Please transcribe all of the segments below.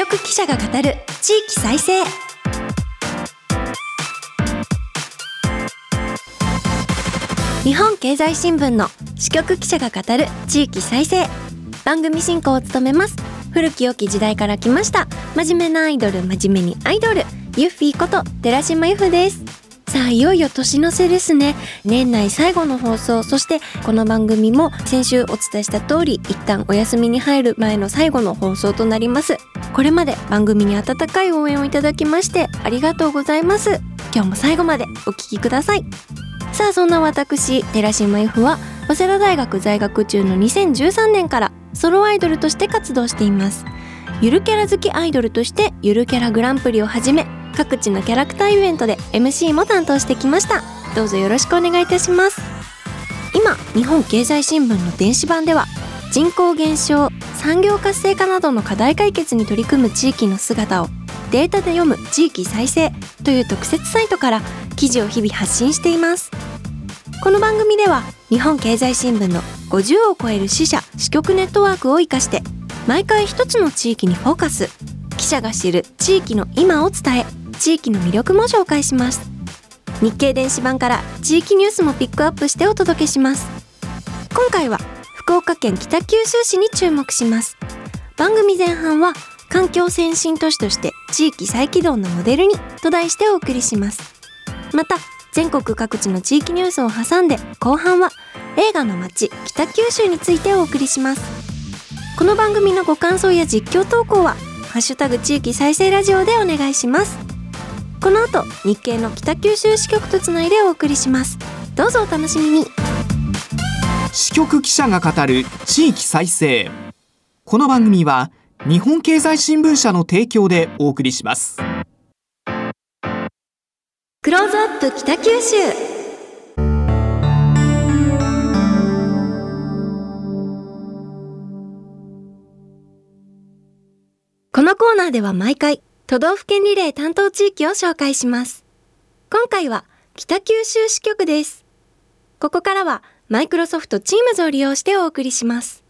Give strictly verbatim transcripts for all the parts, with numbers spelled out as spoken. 局記者が語る地域再生。日本経済新聞の支局記者が語る地域再生。番組進行を務めます、古き良き時代から来ました真面目なアイドル、真面目にアイドル、ゆっふぃこと寺島ゆふです。さあ、いよいよ年の瀬ですね。年内最後の放送、そしてこの番組も先週お伝えした通り、一旦お休みに入る前の最後の放送となります。これまで番組に温かい応援をいただきましてありがとうございます。今日も最後までお聞きください。さあ、そんな私寺島ゆふは早稲田大学在学中のにせんじゅうさんねんからソロアイドルとして活動しています。ゆるキャラ好きアイドルとしてゆるキャラグランプリをはじめ、各地のキャラクターイベントで エムシー も担当してきました。どうぞよろしくお願いいたします。今、日本経済新聞の電子版では、人口減少、産業活性化などの課題解決に取り組む地域の姿をデータで読む地域再生という特設サイトから記事を日々発信しています。この番組では日本経済新聞のごじゅうを超える支社・支局ネットワークを活かして、毎回一つの地域にフォーカス、記者が知る地域の今を伝え、地域の魅力も紹介します。日経電子版から地域ニュースもピックアップしてお届けします。今回は福岡県北九州市に注目します。番組前半は環境先進都市として地域再起動のモデルにと題してお送りします。また、全国各地の地域ニュースを挟んで、後半は映画の街北九州についてお送りします。この番組のご感想や実況投稿はハッシュタグ地域再生ラジオでお願いします。この後、日経の北九州支局とつないでお送りします。どうぞお楽しみに。支局記者が語る地域再生。この番組は日本経済新聞社の提供でお送りします。クローズアップ北九州。このコーナーでは毎回都道府県リレー担当地域を紹介します。今回は北九州支局です。ここからはマイクロソフトチームズを利用してお送りします。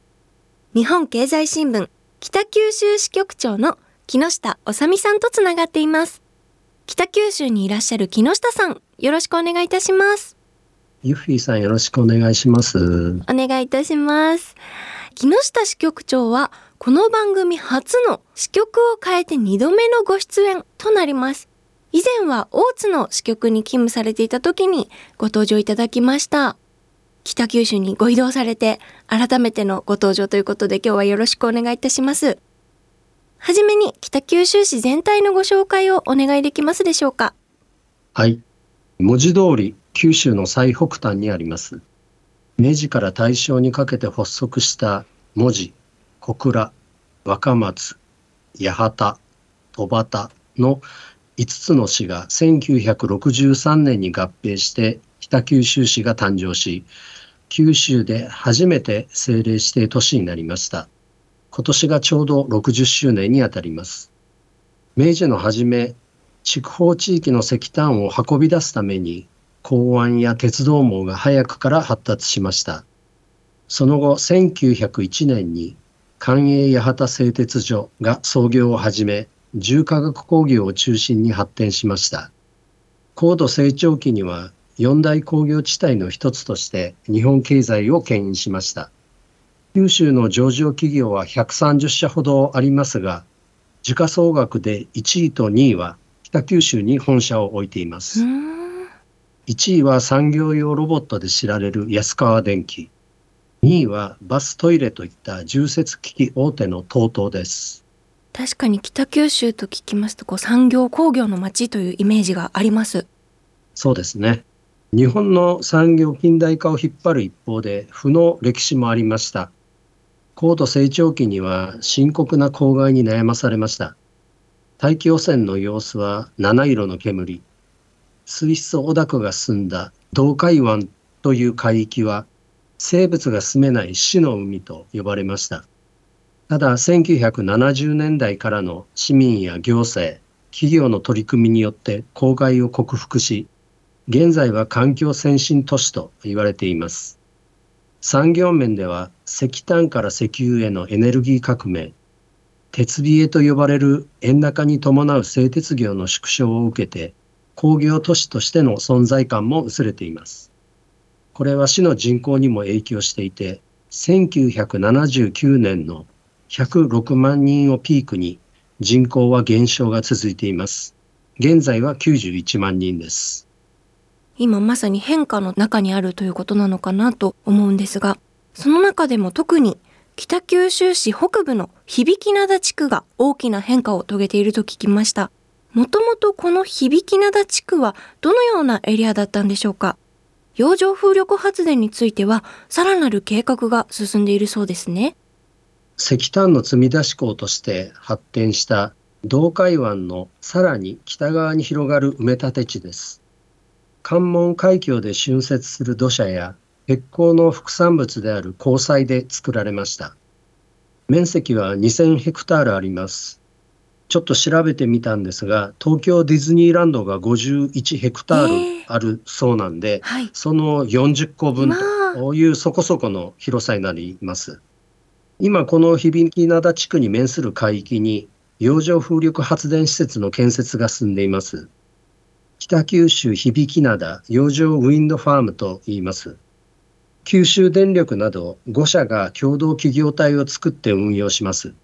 日本経済新聞北九州支局長の木下修美さんとつながっています。北九州にいらっしゃる木下さん、よろしくお願いいたします。ゆっふぃさん、よろしくお願いします。お願いいたします。木下支局長はこの番組初の支局を変えてにどめのご出演となります。以前は大津の支局に勤務されていた時にご登場いただきました。北九州にご移動されて改めてのご登場ということで、今日はよろしくお願いいたします。はじめに北九州市全体のご紹介をお願いできますでしょうか。はい、文字通り九州の最北端にあります。明治から大正にかけて発足した門司、小倉、若松、八幡、戸畑のいつつの市がせんきゅうひゃくろくじゅうさんねんに合併して北九州市が誕生し、九州で初めて政令指定都市になりました。今年がちょうどろくじゅっしゅうねんにあたります。明治の初め、筑豊地域の石炭を運び出すために港湾や鉄道網が早くから発達しました。その後、せんきゅうひゃくいちねんに関営八幡製鉄所が創業を始め、重化学工業を中心に発展しました。高度成長期には四大工業地帯の一つとして日本経済を牽引しました。九州の上場企業はひゃくさんじゅっしゃほどありますが、時価総額でいちいとにいは北九州に本社を置いています。いちいは産業用ロボットで知られる安川電機、にいはバストイレといった重設機器大手の トートー です。確かに北九州と聞きますと、こう産業工業の街というイメージがあります。そうですね。日本の産業近代化を引っ張る一方で、負の歴史もありました。高度成長期には深刻な公害に悩まされました。大気汚染の様子は七色の煙、水質汚濁が進んだ洞海湾という海域は生物が住めない死の海と呼ばれました。ただ、せんきゅうひゃくななじゅうねんだいからの市民や行政、企業の取り組みによって公害を克服し、現在は環境先進都市と言われています。産業面では石炭から石油へのエネルギー革命、鉄冷えと呼ばれる円高に伴う製鉄業の縮小を受けて、工業都市としての存在感も薄れています。これは市の人口にも影響していて、せんきゅうひゃくななじゅうきゅうねんのひゃくろくまんにんをピークに人口は減少が続いています。現在はきゅうじゅういちまんにんです。今まさに変化の中にあるということなのかなと思うんですが、その中でも特に北九州市北部の響灘地区が大きな変化を遂げていると聞きました。もともとこの響灘地区はどのようなエリアだったんでしょうか。洋上風力発電についてはさらなる計画が進んでいるそうですね。石炭の積み出し港として発展した洞海湾のさらに北側に広がる埋め立て地です。関門海峡で浚渫する土砂や鉄鋼の副産物である鋼材で作られました。面積はにせんヘクタールあります。ちょっと調べてみたんですが、東京ディズニーランドがごじゅういちヘクタールあるそうなんで、えーはい、そのよんじゅっこぶんというそこそこの広さになります。今この響灘地区に面する海域に洋上風力発電施設の建設が進んでいます。北九州響灘洋上ウィンドファームと言います。九州電力などごしゃが共同企業体を作って運用します。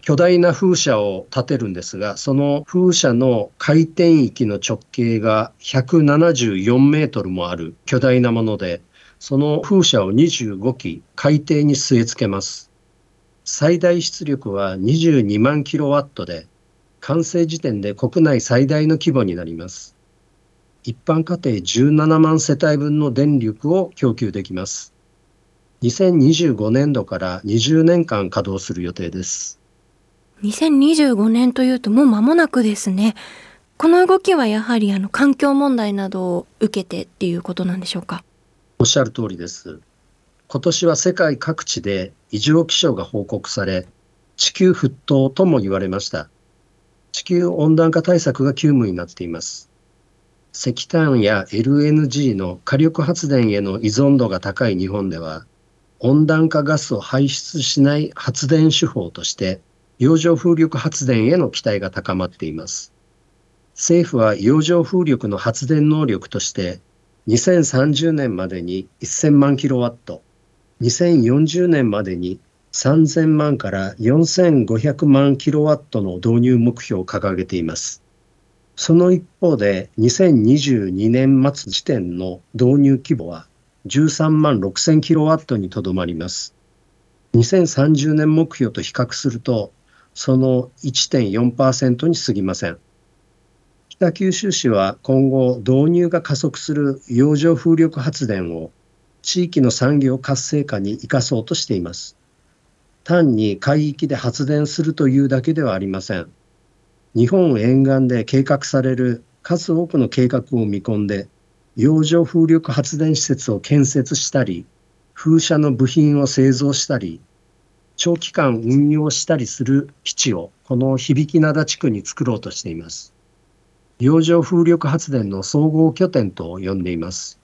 巨大な風車を建てるんですが、その風車の回転域の直径がひゃくななじゅうよんメートルもある巨大なもので、その風車をにじゅうごき海底に据え付けます。最大出力はにじゅうにまんキロワットで、完成時点で国内最大の規模になります。一般家庭じゅうななまんせたいぶんの電力を供給できます。にせんにじゅうごねんどからにじゅうねんかん稼働する予定です。にせんにじゅうごねんというともう間もなくですね。この動きはやはりあの環境問題などを受けてっていうことなんでしょうか。おっしゃる通りです。今年は世界各地で異常気象が報告され、地球沸騰とも言われました。地球温暖化対策が急務になっています。石炭や エルエヌジー の火力発電への依存度が高い日本では、温暖化ガスを排出しない発電手法として、洋上風力発電への期待が高まっています。政府は洋上風力の発電能力として、にせんさんじゅうねんまでにせんまんキロワット、にせんよんじゅうねんまでにさんぜんまんからよんせんごひゃくまんキロワットの導入目標を掲げています。その一方でにせんにじゅうにねんまつ時点の導入規模はじゅうさんまんろくせんキロワットにとどまります。にせんさんじゅうねん目標と比較すると、その いってんよんパーセント に過ぎません。北九州市は今後導入が加速する洋上風力発電を地域の産業活性化に生かそうとしています。単に海域で発電するというだけではありません。日本沿岸で計画される数多くの計画を見込んで、洋上風力発電施設を建設したり、風車の部品を製造したり、長期間運用したりする基地をこの響灘地区に作ろうとしています。洋上風力発電の総合拠点と呼んでいます。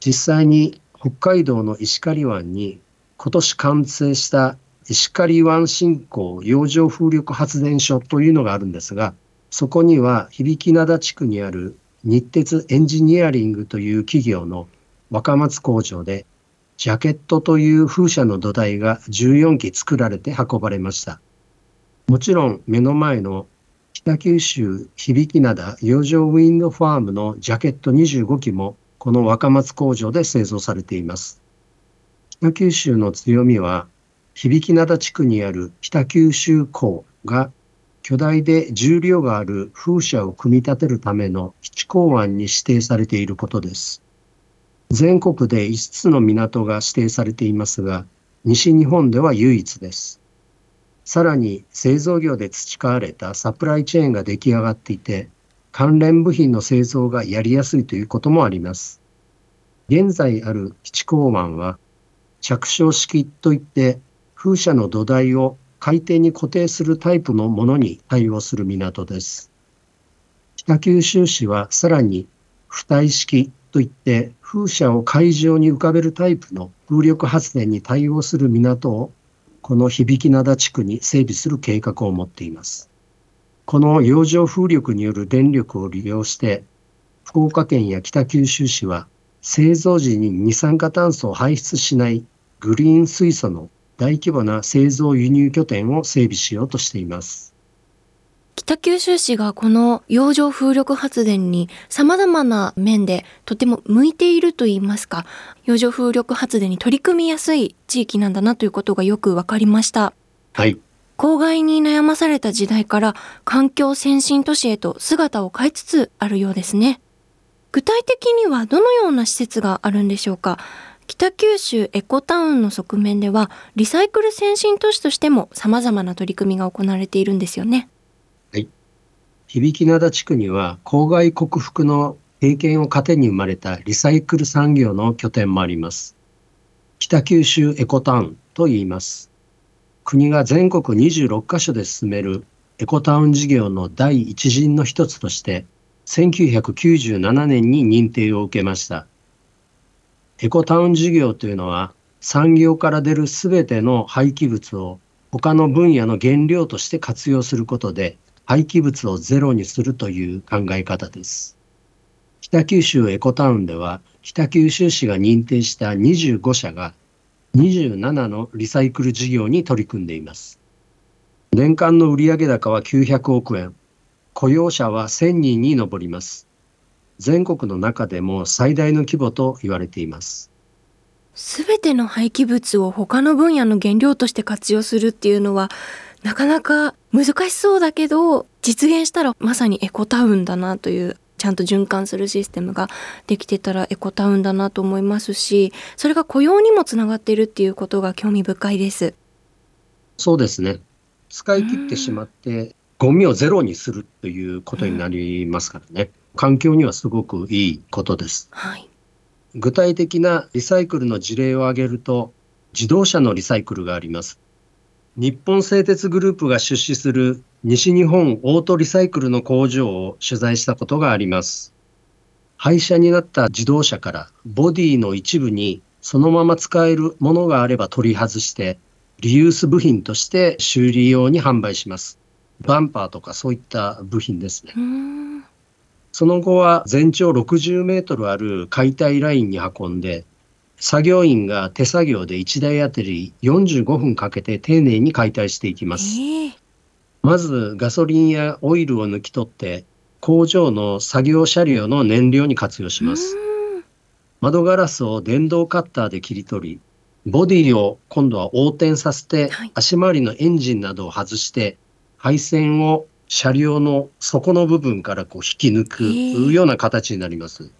実際に北海道の石狩湾に今年完成した石狩湾振興洋上風力発電所というのがあるんですが、そこには響灘地区にある日鉄エンジニアリングという企業の若松工場でジャケットという風車の土台がじゅうよんき作られて運ばれました。もちろん目の前の北九州響灘洋上ウィンドファームのジャケットにじゅうごきもこの若松工場で製造されています。北九州の強みは響灘地区にある北九州港が巨大で重量がある風車を組み立てるための基地港湾に指定されていることです。全国でいつつの港が指定されていますが、西日本では唯一です。さらに製造業で培われたサプライチェーンが出来上がっていて、関連部品の製造がやりやすいということもあります。現在ある基地港湾は、着床式といって風車の土台を海底に固定するタイプのものに対応する港です。北九州市はさらに浮体式といって風車を海上に浮かべるタイプの風力発電に対応する港をこの響灘地区に整備する計画を持っています。この洋上風力による電力を利用して、福岡県や北九州市は製造時に二酸化炭素を排出しないグリーン水素の大規模な製造輸入拠点を整備しようとしています。北九州市がこの洋上風力発電に様々な面でとても向いているといいますか、洋上風力発電に取り組みやすい地域なんだなということがよく分かりました。はい。公害に悩まされた時代から環境先進都市へと姿を変えつつあるようですね。具体的にはどのような施設があるんでしょうか。北九州エコタウンの側面ではリサイクル先進都市としても様々な取り組みが行われているんですよね。はい、響灘地区には公害克服の経験を糧に生まれたリサイクル産業の拠点もあります。北九州エコタウンといいます。国が全国にじゅうろっかしょで進めるエコタウン事業の第一陣の一つとしてせんきゅうひゃくきゅうじゅうななねんに認定を受けました。エコタウン事業というのは産業から出るすべての廃棄物を他の分野の原料として活用することで廃棄物をゼロにするという考え方です。北九州エコタウンでは北九州市が認定したにじゅうごしゃがにじゅうななのリサイクル事業に取り組んでいます。年間の売上高はきゅうひゃくおくえん、雇用者はせんにんに上ります。全国の中でも最大の規模と言われています。すべての廃棄物を他の分野の原料として活用するっていうのはなかなか難しそうだけど、実現したらまさにエコタウンだなという、ちゃんと循環するシステムができてたらエコタウンだなと思いますし、それが雇用にもつながっているっていうことが興味深いです。そうですね。使い切ってしまってゴミをゼロにするということになりますからね、うん、環境にはすごくいいことです、はい、具体的なリサイクルの事例を挙げると自動車のリサイクルがあります。日本製鉄グループが出資する西日本オートリサイクルの工場を取材したことがあります。廃車になった自動車からボディの一部にそのまま使えるものがあれば取り外してリユース部品として修理用に販売します。バンパーとかそういった部品ですね。うーん。その後は全長ろくじゅうメートルある解体ラインに運んで、作業員が手作業でいちだいあたりよんじゅうごふんかけて丁寧に解体していきます、えー、まずガソリンやオイルを抜き取って工場の作業車両の燃料に活用します。窓ガラスを電動カッターで切り取り、ボディを今度は横転させて、はい、足回りのエンジンなどを外して配線を車両の底の部分からこう引き抜くような形になります。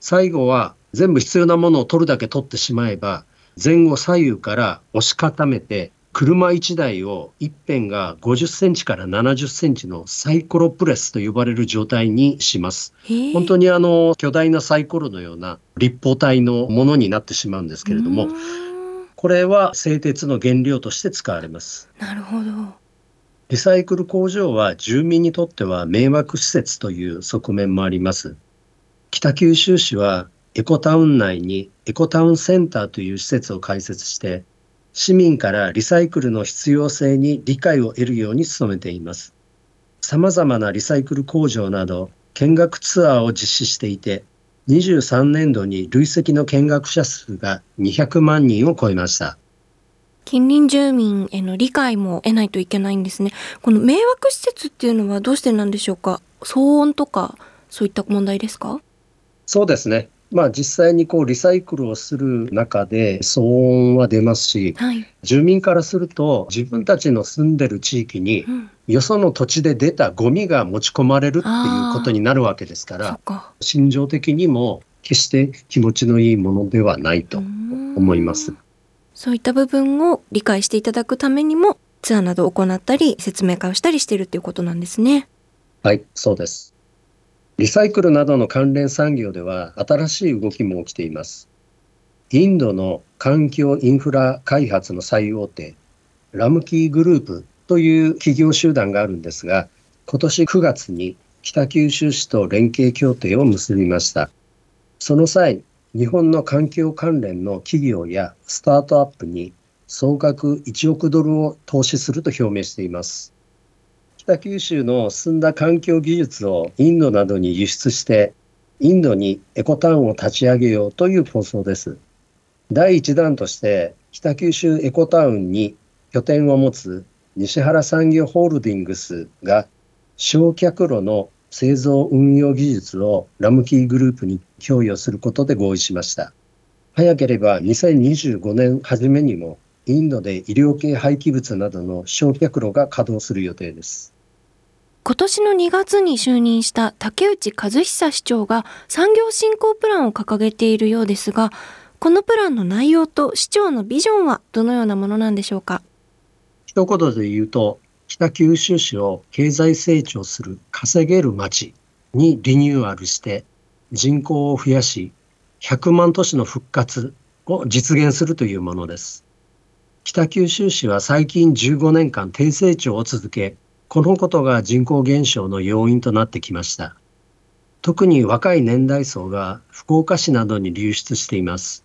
最後は全部必要なものを取るだけ取ってしまえば、前後左右から押し固めて車いちだいを一辺がごじゅっセンチからななじゅっセンチのサイコロプレスと呼ばれる状態にします。本当にあの巨大なサイコロのような立方体のものになってしまうんですけれども、これは製鉄の原料として使われます。なるほど。リサイクル工場は住民にとっては迷惑施設という側面もあります。北九州市はエコタウン内にエコタウンセンターという施設を開設して、市民からリサイクルの必要性に理解を得るように努めています。様々なリサイクル工場など見学ツアーを実施していて、にじゅうさんねんどに累積の見学者数がにひゃくまんにんを超えました。近隣住民への理解も得ないといけないんですね。この迷惑施設っていうのはどうしてなんでしょうか。騒音とかそういった問題ですか。そうですね、まあ、実際にこうリサイクルをする中で騒音は出ますし、はい、住民からすると自分たちの住んでる地域によその土地で出たゴミが持ち込まれるっていうことになるわけですから、そうか、心情的にも決して気持ちのいいものではないと思います。そういった部分を理解していただくためにもツアーなどを行ったり説明会をしたりしているということなんですね。はい、そうです。リサイクルなどの関連産業では新しい動きも起きています。インドの環境インフラ開発の最大手、ラムキーグループという企業集団があるんですが、今年くがつに北九州市と連携協定を結びました。その際、日本の環境関連の企業やスタートアップに総額いちおくドルを投資すると表明しています。北九州の進んだ環境技術をインドなどに輸出して、インドにエコタウンを立ち上げようという構想です。だいいちだんとして、北九州エコタウンに拠点を持つ西原産業ホールディングスが、焼却炉の製造運用技術をラムキーグループに供与することで合意しました。早ければにせんにじゅうごねん初めにも、インドで医療系廃棄物などの焼却炉が稼働する予定です。今年のにがつに就任した竹内和久市長が産業振興プランを掲げているようですが、このプランの内容と市長のビジョンはどのようなものなんでしょうか。一言で言うと、北九州市を経済成長する稼げる町にリニューアルして人口を増やし、ひゃくまんとしの復活を実現するというものです。北九州市は最近じゅうごねんかん低成長を続け、このことが人口減少の要因となってきました。特に若い年代層が福岡市などに流出しています。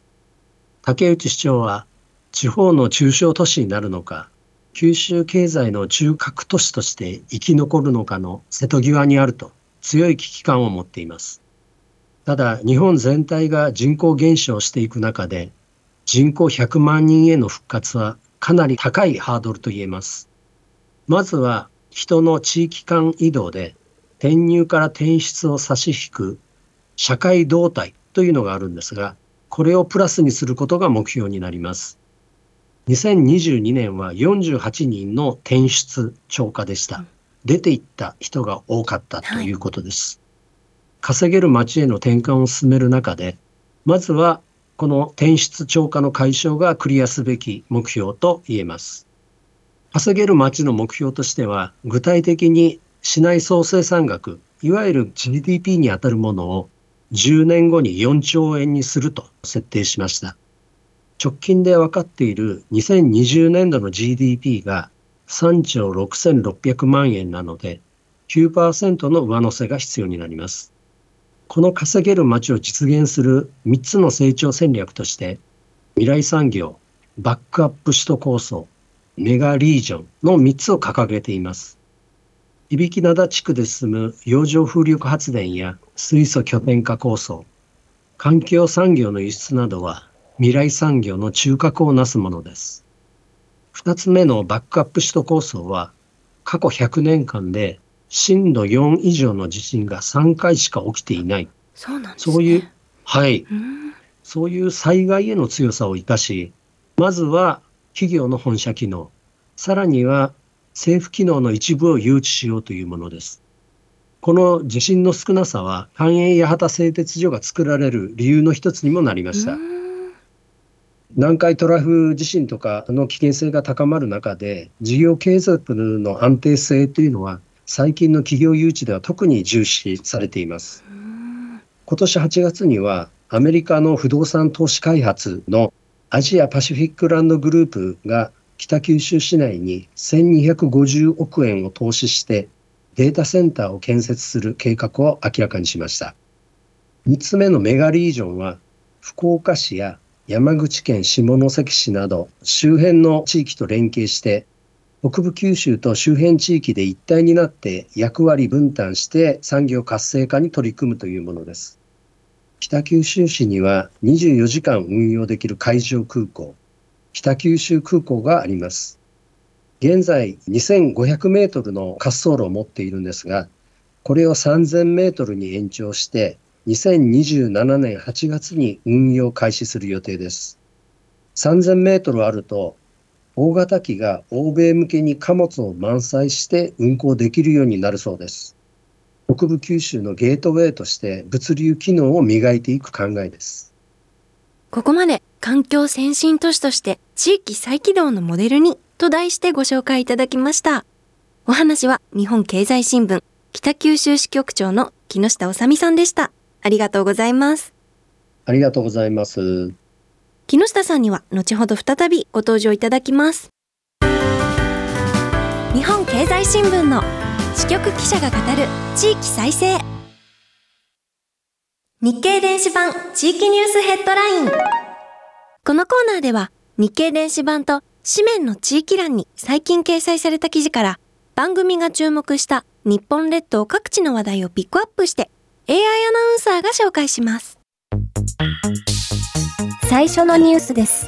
竹内市長は、地方の中小都市になるのか、九州経済の中核都市として生き残るのかの瀬戸際にあると強い危機感を持っています。ただ、日本全体が人口減少していく中で、人口ひゃくまんにんへの復活はかなり高いハードルと言えます。まずは、人の地域間移動で転入から転出を差し引く社会動態というのがあるんですが、これをプラスにすることが目標になります。にせんにじゅうにねんはよんじゅうはちにんの転出超過でした。出ていった人が多かったということです。稼げる街への転換を進める中で、まずはこの転出超過の解消がクリアすべき目標と言えます。稼げる街の目標としては、具体的に市内総生産額、いわゆる ジーディーピー にあたるものをじゅうねんごによんちょうえんにすると設定しました。直近で分かっているにせんにじゅうねんどの ジーディーピー がさんちょうろくせんろっぴゃくまんえんなので、きゅうパーセント の上乗せが必要になります。この稼げる街を実現するみっつの成長戦略として、未来産業、バックアップ首都構想、メガリージョンのみっつを掲げています。響灘地区で進む洋上風力発電や水素拠点化構想、環境産業の輸出などは未来産業の中核をなすものです。ふたつめのバックアップ首都構想は、過去ひゃくねんかんで、しんどよん以上の地震がさんかいしか起きていない。そうなんですね。そういう、はい、うん。そういう災害への強さを生かし、まずは企業の本社機能、さらには政府機能の一部を誘致しようというものです。この地震の少なさは、関営八幡製鉄所が作られる理由の一つにもなりました。うん、南海トラフ地震とかの危険性が高まる中で、事業継続の安定性というのは、最近の企業誘致では特に重視されています。今年はちがつにはアメリカの不動産投資開発のアジアパシフィックランドグループが北九州市内にせんにひゃくごじゅうおくえんを投資してデータセンターを建設する計画を明らかにしました。みっつめのメガリージョンは福岡市や山口県下関市など周辺の地域と連携して北部九州と周辺地域で一体になって役割分担して産業活性化に取り組むというものです。北九州市にはにじゅうよじかん運用できる海上空港、北九州空港があります。現在にせんごひゃくメートルの滑走路を持っているんですが、これをさんぜんメートルに延長してにせんにじゅうななねんはちがつに運用開始する予定です。さんぜんメートルあると、大型機が欧米向けに貨物を満載して運航できるようになるそうです。北部九州のゲートウェイとして物流機能を磨いていく考えです。ここまで環境先進都市として地域再起動のモデルにと題してご紹介いただきました。お話は日本経済新聞北九州支局長の木下修さんでした。ありがとうございます。ありがとうございます。木下さんには後ほど再びご登場いただきます。日本経済新聞の支局記者が語る地域再生。日経電子版地域ニュースヘッドライン。このコーナーでは日経電子版と紙面の地域欄に最近掲載された記事から番組が注目した日本列島各地の話題をピックアップして エーアイ アナウンサーが紹介します。最初のニュースです。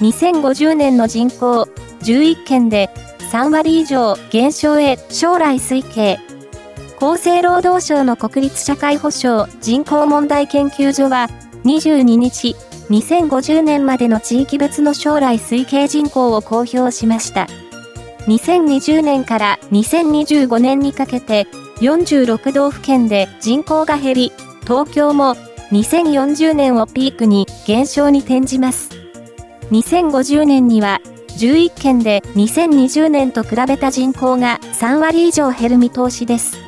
にせんごじゅうねんの人口じゅういっけんでさんわり以上減少へ将来推計。厚生労働省の国立社会保障人口問題研究所はにじゅうににちにせんごじゅうねんまでの地域別の将来推計人口を公表しました。にせんにじゅうねんからにせんにじゅうごねんにかけてよんじゅうろくどうふけんで人口が減り、東京もにせんよんじゅうねんをピークに減少に転じます。にせんごじゅうねんにはじゅういっけんでにせんにじゅうねんと比べた人口がさんわり以上減る見通しです。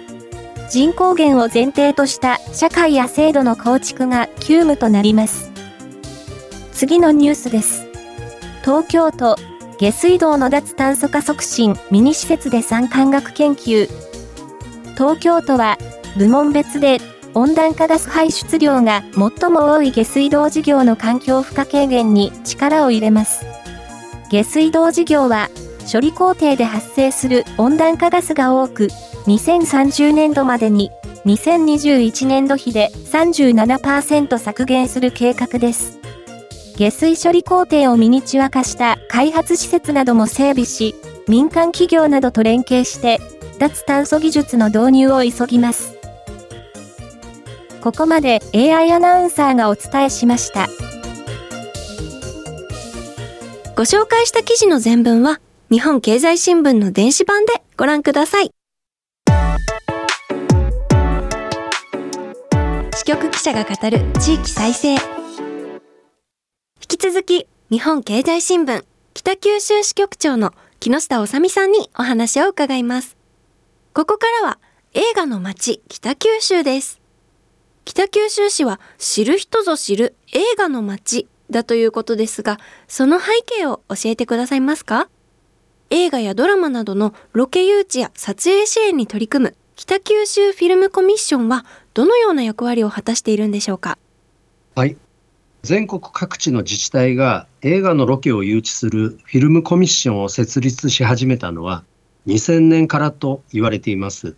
人口減を前提とした社会や制度の構築が急務となります。次のニュースです。東京都、下水道の脱炭素化促進ミニ施設で山間学研究。東京都は部門別で温暖化ガス排出量が最も多い下水道事業の環境負荷軽減に力を入れます。下水道事業は処理工程で発生する温暖化ガスが多く、にせんさんじゅうねんどまでににせんにじゅういちねんど比で さんじゅうななパーセント 削減する計画です。下水処理工程をミニチュア化した開発施設なども整備し、民間企業などと連携して、脱炭素技術の導入を急ぎます。ここまで エーアイ アナウンサーがお伝えしました。ご紹介した記事の全文は、日本経済新聞の電子版でご覧ください。支局記者が語る地域再生。引き続き、日本経済新聞北九州支局長の木下治美さんにお話を伺います。ここからは映画の街北九州です。北九州市は知る人ぞ知る映画の街だということですが、その背景を教えてくださいますか？映画やドラマなどのロケ誘致や撮影支援に取り組む北九州フィルムコミッションはどのような役割を果たしているんでしょうか？はい。全国各地の自治体が映画のロケを誘致するフィルムコミッションを設立し始めたのはにせんねんからと言われています。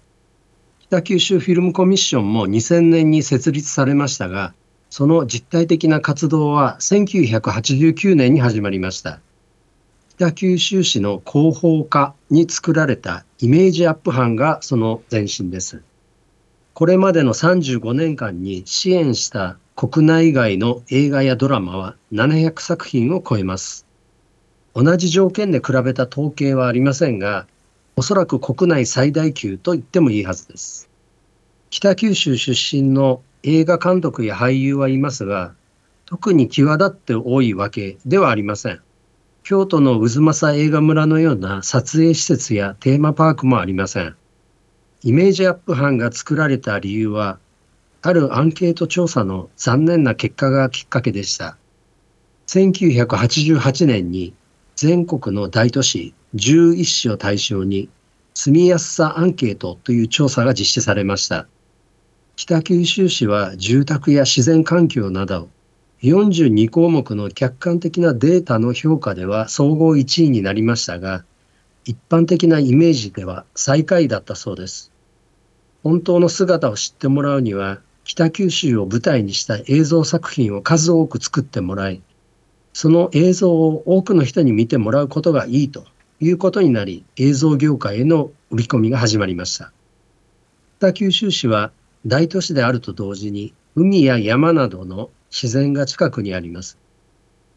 北九州フィルムコミッションもにせんねんに設立されましたが、その実態的な活動はせんきゅうひゃくはちじゅうきゅうねんに始まりました。北九州市の広報課に作られたイメージアップ班がその前身です。これまでのさんじゅうごねんかんに支援した国内外の映画やドラマはななひゃくさくひんを超えます。同じ条件で比べた統計はありませんが、おそらく国内最大級と言ってもいいはずです。北九州出身の映画監督や俳優はいますが、特に際立って多いわけではありません。京都の太秦映画村のような撮影施設やテーマパークもありません。イメージアップ班が作られた理由は、あるアンケート調査の残念な結果がきっかけでした。せんきゅうひゃくはちじゅうはちねんに全国の大都市じゅういっしを対象に住みやすさアンケートという調査が実施されました。北九州市は住宅や自然環境などよんじゅうにこうもくの客観的なデータの評価では総合いちいになりましたが、一般的なイメージでは最下位だったそうです。本当の姿を知ってもらうには、北九州を舞台にした映像作品を数多く作ってもらい、その映像を多くの人に見てもらうことがいいということになり、映像業界への売り込みが始まりました。北九州市は大都市であると同時に、海や山などの自然が近くにあります。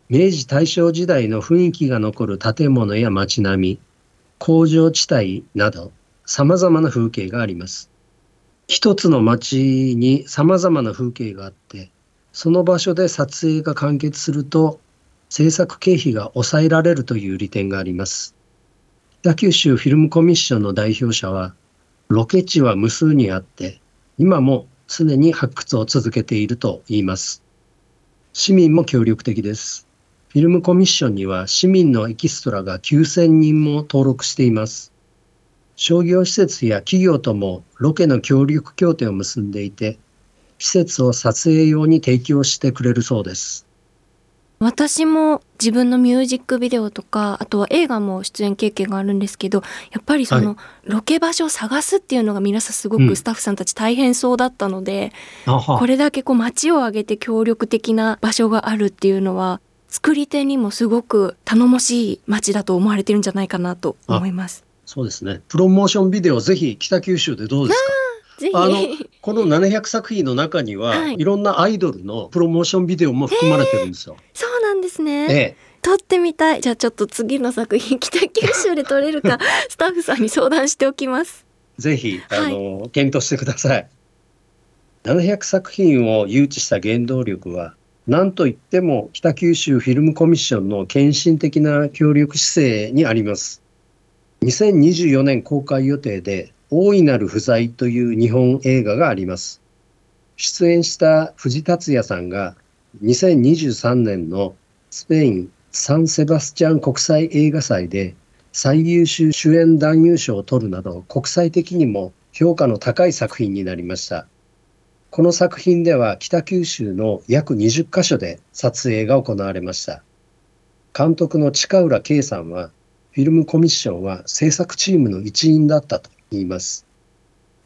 明治大正時代の雰囲気が残る建物や街並み、工場地帯など様々な風景があります。一つの町に様々な風景があって、その場所で撮影が完結すると、制作経費が抑えられるという利点があります。北九州フィルムコミッションの代表者は、ロケ地は無数にあって、今も常に発掘を続けていると言います。市民も協力的です。フィルムコミッションには市民のエキストラがきゅうせんにんも登録しています。商業施設や企業ともロケの協力協定を結んでいて、施設を撮影用に提供してくれるそうです。私も自分のミュージックビデオとか、あとは映画も出演経験があるんですけど、やっぱりそのロケ場所を探すっていうのが皆さんすごくスタッフさんたち大変そうだったので、うん、これだけこう街を挙げて協力的な場所があるっていうのは作り手にもすごく頼もしい街だと思われてるんじゃないかなと思います。そうですね。プロモーションビデオぜひ北九州でどうですか？あのこのななひゃくさく品の中には、はい、いろんなアイドルのプロモーションビデオも含まれてるんですよ。そうなんですね、ええ、撮ってみたい。じゃあちょっと次の作品北九州で撮れるかスタッフさんに相談しておきます。ぜひあの、はい、検討してください。ななひゃくさく品を誘致した原動力は何といっても北九州フィルムコミッションの献身的な協力姿勢にあります。にせんにじゅうよねん公開予定で大いなる不在という日本映画があります。出演した藤竜也さんがにせんにじゅうさんねんのスペインサンセバスチャン国際映画祭で最優秀主演男優賞を取るなど国際的にも評価の高い作品になりました。この作品では北九州の約にじゅっかしょで撮影が行われました。監督の近浦圭さんはフィルムコミッションは制作チームの一員だったと言います。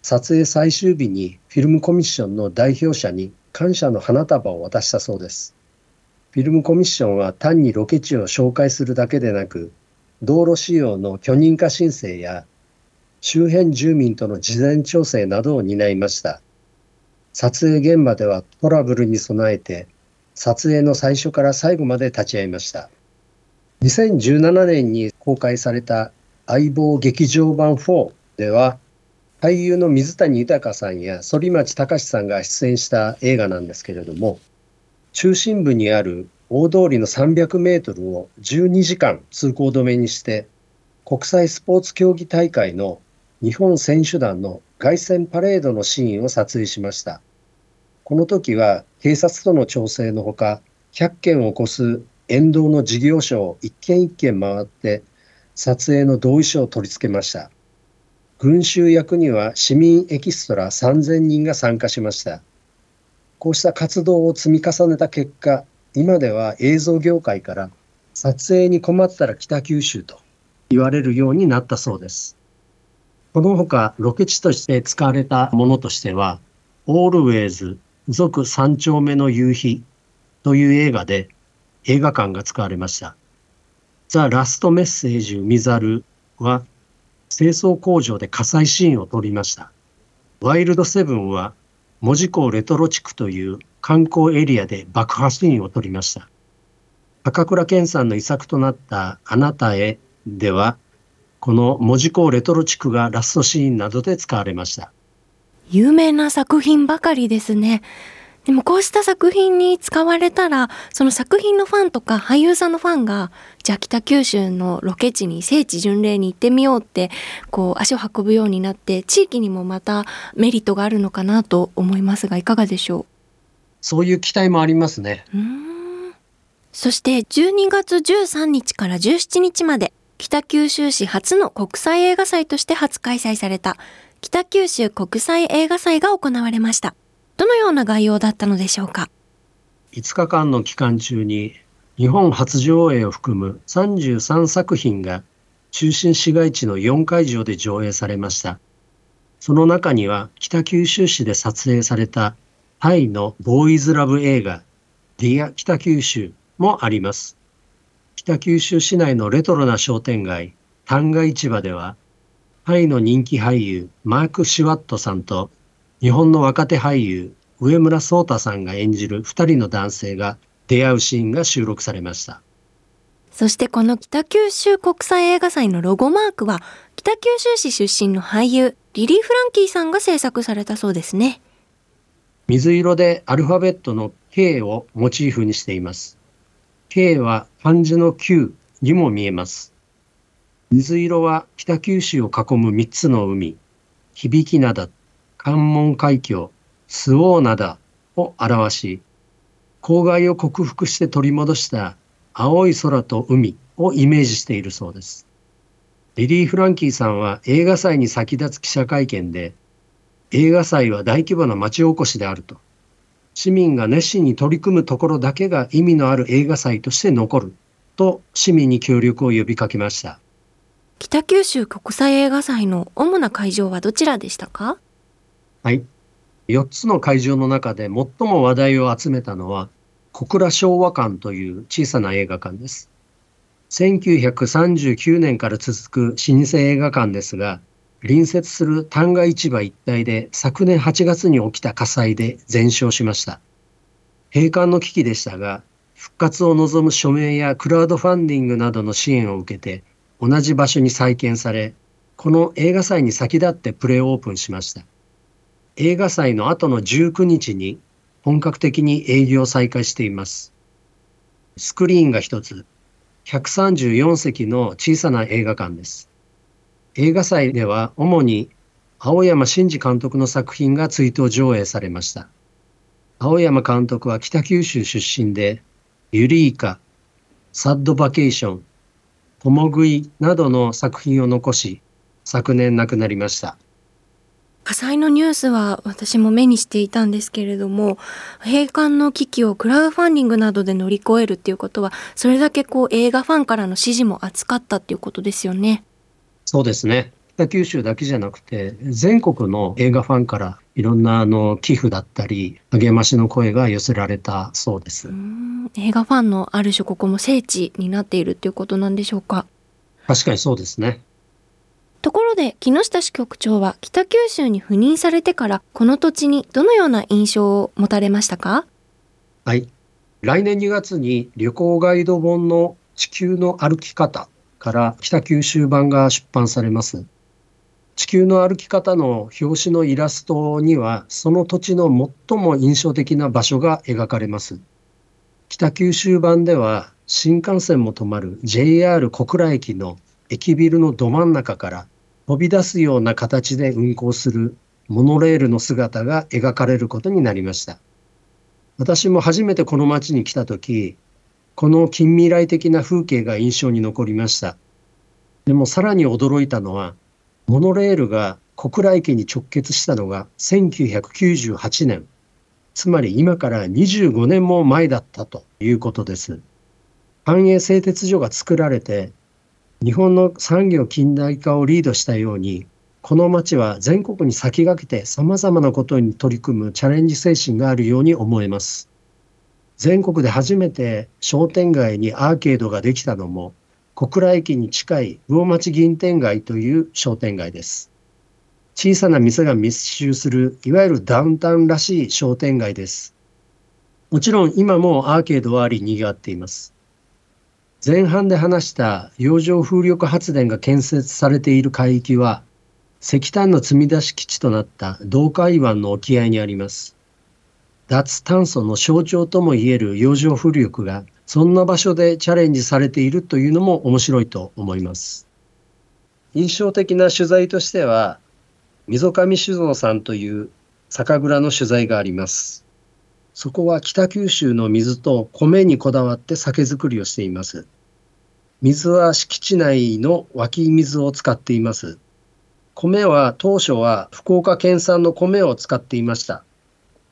撮影最終日にフィルムコミッションの代表者に感謝の花束を渡したそうです。フィルムコミッションは単にロケ地を紹介するだけでなく、道路使用の許認可申請や周辺住民との事前調整などを担いました。撮影現場ではトラブルに備えて撮影の最初から最後まで立ち会いました。にせんじゅうななねんに公開された相棒劇場版フォーでは俳優の水谷豊さんや反町隆史さんが出演した映画なんですけれども、中心部にある大通りのさんびゃくメートルをじゅうにじかん通行止めにして国際スポーツ競技大会の日本選手団の凱旋パレードのシーンを撮影しました。この時は警察との調整のほかひゃっけんを超す沿道の事業所を一軒一軒回って撮影の同意書を取り付けました。群衆役には市民エキストラさんぜんにんが参加しました。こうした活動を積み重ねた結果、今では映像業界から撮影に困ったら北九州と言われるようになったそうです。このほかロケ地として使われたものとしては、オールウェイズ続三丁目の夕日という映画で映画館が使われました。ザ・ラストメッセージ海猿は、清掃工場で火災シーンを撮りました。ワイルドセブンは門司港レトロ地区という観光エリアで爆破シーンを撮りました。高倉健さんの遺作となったあなたへでは、この門司港レトロ地区がラストシーンなどで使われました。有名な作品ばかりですね。でもこうした作品に使われたら、その作品のファンとか俳優さんのファンが、じゃあ北九州のロケ地に聖地巡礼に行ってみようってこう足を運ぶようになって、地域にもまたメリットがあるのかなと思いますが、いかがでしょう？そういう期待もありますね。うーん。そしてじゅうにがつじゅうさんにちからじゅうしちにちまで、北九州市初の国際映画祭として初開催された北九州国際映画祭が行われました。どのような概要だったのでしょうか。いつかかんの期間中に日本初上映を含むさんじゅうさんさくひんが中心市街地のよんかいじょうで上映されました。その中には北九州市で撮影されたタイのボーイズラブ映画ディア北九州もあります。北九州市内のレトロな商店街旦過市場ではタイの人気俳優マーク・シワットさんと日本の若手俳優上村聡太さんが演じるふたりの男性が出会うシーンが収録されました。そしてこの北九州国際映画祭のロゴマークは、北九州市出身の俳優リリー・フランキーさんが制作されたそうですね。水色でアルファベットの K をモチーフにしています。 K は漢字の Q にも見えます。水色は北九州を囲むみっつの海、響灘、関門海峡、周防灘を表し、公害を克服して取り戻した青い空と海をイメージしているそうです。リリー・フランキーさんは映画祭に先立つ記者会見で、映画祭は大規模な町おこしであると、市民が熱心に取り組むところだけが意味のある映画祭として残ると市民に協力を呼びかけました。北九州国際映画祭の主な会場はどちらでしたか？はい、よっつの会場の中で最も話題を集めたのは小倉昭和館という小さな映画館です。せんきゅうひゃくさんじゅうきゅうねんから続く老舗映画館ですが、隣接する旦過市場一帯で昨年はちがつに起きた火災で全焼しました。閉館の危機でしたが、復活を望む署名やクラウドファンディングなどの支援を受けて、同じ場所に再建され、この映画祭に先立ってプレオープンしました。映画祭の後のじゅうくにちに本格的に営業を再開しています。スクリーンが一つ、ひゃくさんじゅうよんせきの小さな映画館です。映画祭では主に青山真治監督の作品が追悼上映されました。青山監督は北九州出身で、ユリイカ、サッドバケーション、ともぐいなどの作品を残し、昨年亡くなりました。火災のニュースは私も目にしていたんですけれども、閉館の危機をクラウドファンディングなどで乗り越えるっていうことは、それだけこう映画ファンからの支持も厚かったっていうことですよね。そうですね。北九州だけじゃなくて、全国の映画ファンからいろんなあの寄付だったり励ましの声が寄せられたそうです。うーん、映画ファンのある種ここも聖地になっているっていうことなんでしょうか？確かにそうですね。ところで木下支局長は北九州に赴任されてからこの土地にどのような印象を持たれましたか？はい、来年にがつに旅行ガイド本の地球の歩き方から北九州版が出版されます。地球の歩き方の表紙のイラストにはその土地の最も印象的な場所が描かれます。北九州版では新幹線も止まる ジェイアール 小倉駅の駅ビルのど真ん中から飛び出すような形で運行するモノレールの姿が描かれることになりました。私も初めてこの町に来たとき、この近未来的な風景が印象に残りました。でもさらに驚いたのは、モノレールが小倉駅に直結したのがせんきゅうひゃくきゅうじゅうはちねん、つまり今からにじゅうごねんも前だったということです。繁栄製鉄所が作られて、日本の産業近代化をリードしたように、この町は全国に先駆けて様々なことに取り組むチャレンジ精神があるように思えます。全国で初めて商店街にアーケードができたのも、小倉駅に近い魚町銀天街という商店街です。小さな店が密集する、いわゆるダウンタウンらしい商店街です。もちろん今もアーケードはあり賑わっています。前半で話した洋上風力発電が建設されている海域は、石炭の積み出し基地となった洞海湾の沖合にあります。脱炭素の象徴ともいえる洋上風力が、そんな場所でチャレンジされているというのも面白いと思います。印象的な取材としては、溝上酒造さんという酒蔵の取材があります。そこは北九州の水と米にこだわって酒造りをしています。水は敷地内の湧き水を使っています。米は当初は福岡県産の米を使っていました。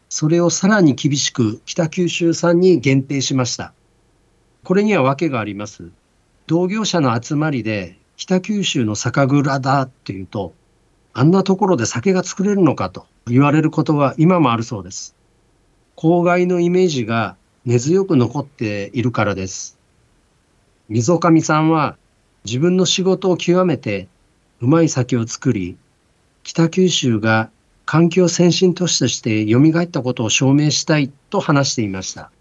それをさらに厳しく北九州産に限定しました。これには訳があります。同業者の集まりで北九州の酒蔵だっていうと、あんなところで酒が作れるのかと言われることは今もあるそうです。郊外のイメージが根強く残っているからです。溝上さんは自分の仕事を極めてうまい酒を作り、北九州が環境先進都市として蘇ったことを証明したいと話していました。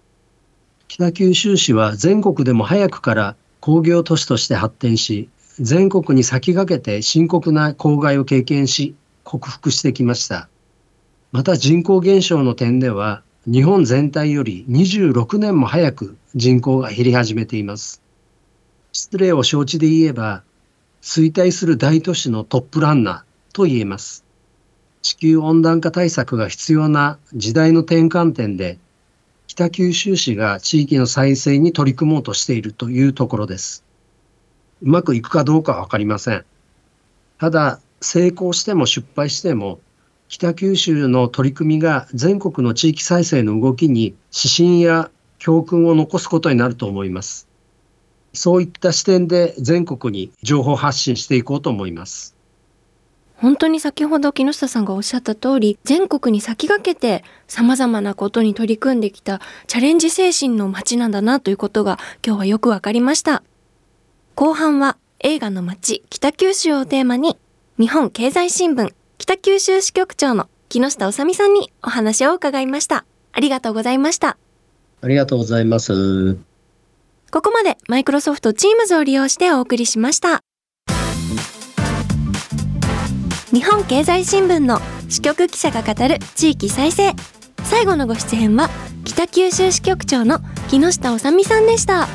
北九州市は全国でも早くから工業都市として発展し、全国に先駆けて深刻な公害を経験し、克服してきました。また人口減少の点では、日本全体よりにじゅうろくねんも早く人口が減り始めています。失礼を承知で言えば、衰退する大都市のトップランナーと言えます。地球温暖化対策が必要な時代の転換点で、北九州市が地域の再生に取り組もうとしているというところです。うまくいくかどうかは分かりません。ただ、成功しても失敗しても、北九州の取り組みが全国の地域再生の動きに指針や教訓を残すことになると思います。そういった視点で全国に情報発信していこうと思います。本当に先ほど木下さんがおっしゃった通り、全国に先駆けて様々なことに取り組んできたチャレンジ精神の街なんだなということが今日はよくわかりました。後半は映画の街北九州をテーマに、日本経済新聞北九州支局長の木下治美さんにお話を伺いました。ありがとうございました。ありがとうございます。ここまでマイクロソフト Teams を利用してお送りしました。日本経済新聞の支局記者が語る地域再生。最後のご出演は北九州支局長の木下治美さんでした。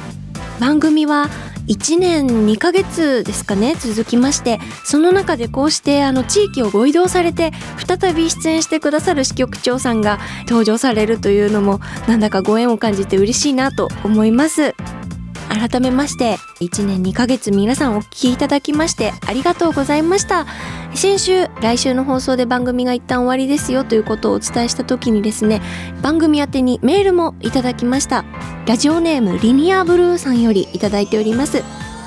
番組はいちねんにかげつですかね、続きまして、その中でこうしてあの地域をご移動されて再び出演してくださる支局長さんが登場されるというのも、なんだかご縁を感じて嬉しいなと思います。改めましていちねんにかげつ皆さんお聞きいただきましてありがとうございました。先週、来週の放送で番組が一旦終わりですよということをお伝えした時にですね、番組宛てにメールもいただきました。ラジオネームリニアブルーさんよりいただいております。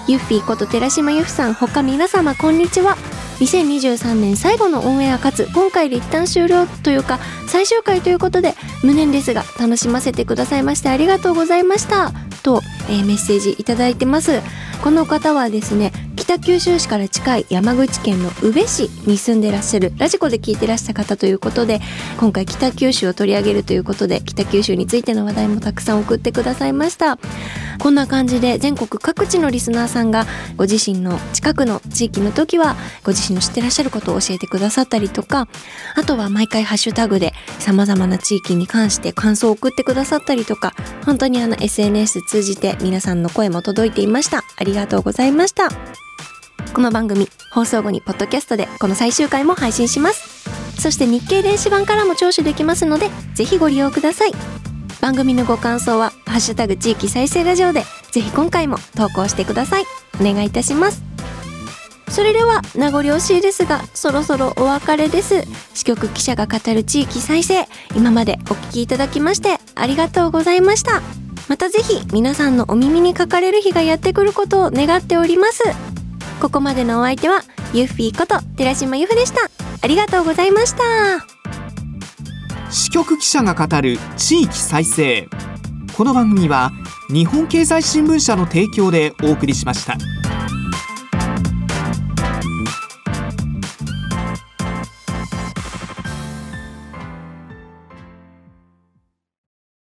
ユッフィーこと寺島由布さん、他皆様こんにちは。にせんにじゅうさんねん最後のオンエアかつ今回で一旦終了というか最終回ということで、無念ですが楽しませてくださいましてありがとうございましたと、えー、メッセージいただいてます。この方はですね、北九州市から近い山口県の宇部市に住んでらっしゃる、ラジコで聞いてらっしゃる方ということで、今回北九州を取り上げるということで北九州についての話題もたくさん送ってくださいました。こんな感じで全国各地のリスナーさんがご自身の近くの地域の時はご自身の知ってらっしゃることを教えてくださったりとか、あとは毎回ハッシュタグで様々な地域に関して感想を送ってくださったりとか、本当にあの エスエヌエス 通じて皆さんの声も届いていました。ありがとうございました。この番組放送後にポッドキャストでこの最終回も配信します。そして日経電子版からも聴取できますので、ぜひご利用ください。番組のご感想はハッシュタグ地域再生ラジオでぜひ今回も投稿してください。お願いいたします。それでは名残惜しいですがそろそろお別れです。支局記者が語る地域再生、今までお聞きいただきましてありがとうございました。またぜひ皆さんのお耳にかかれる日がやってくることを願っております。ここまでのお相手はユッフィーこと寺島由布でした。ありがとうございました。支局記者が語る地域再生。この番組は日本経済新聞社の提供でお送りしました。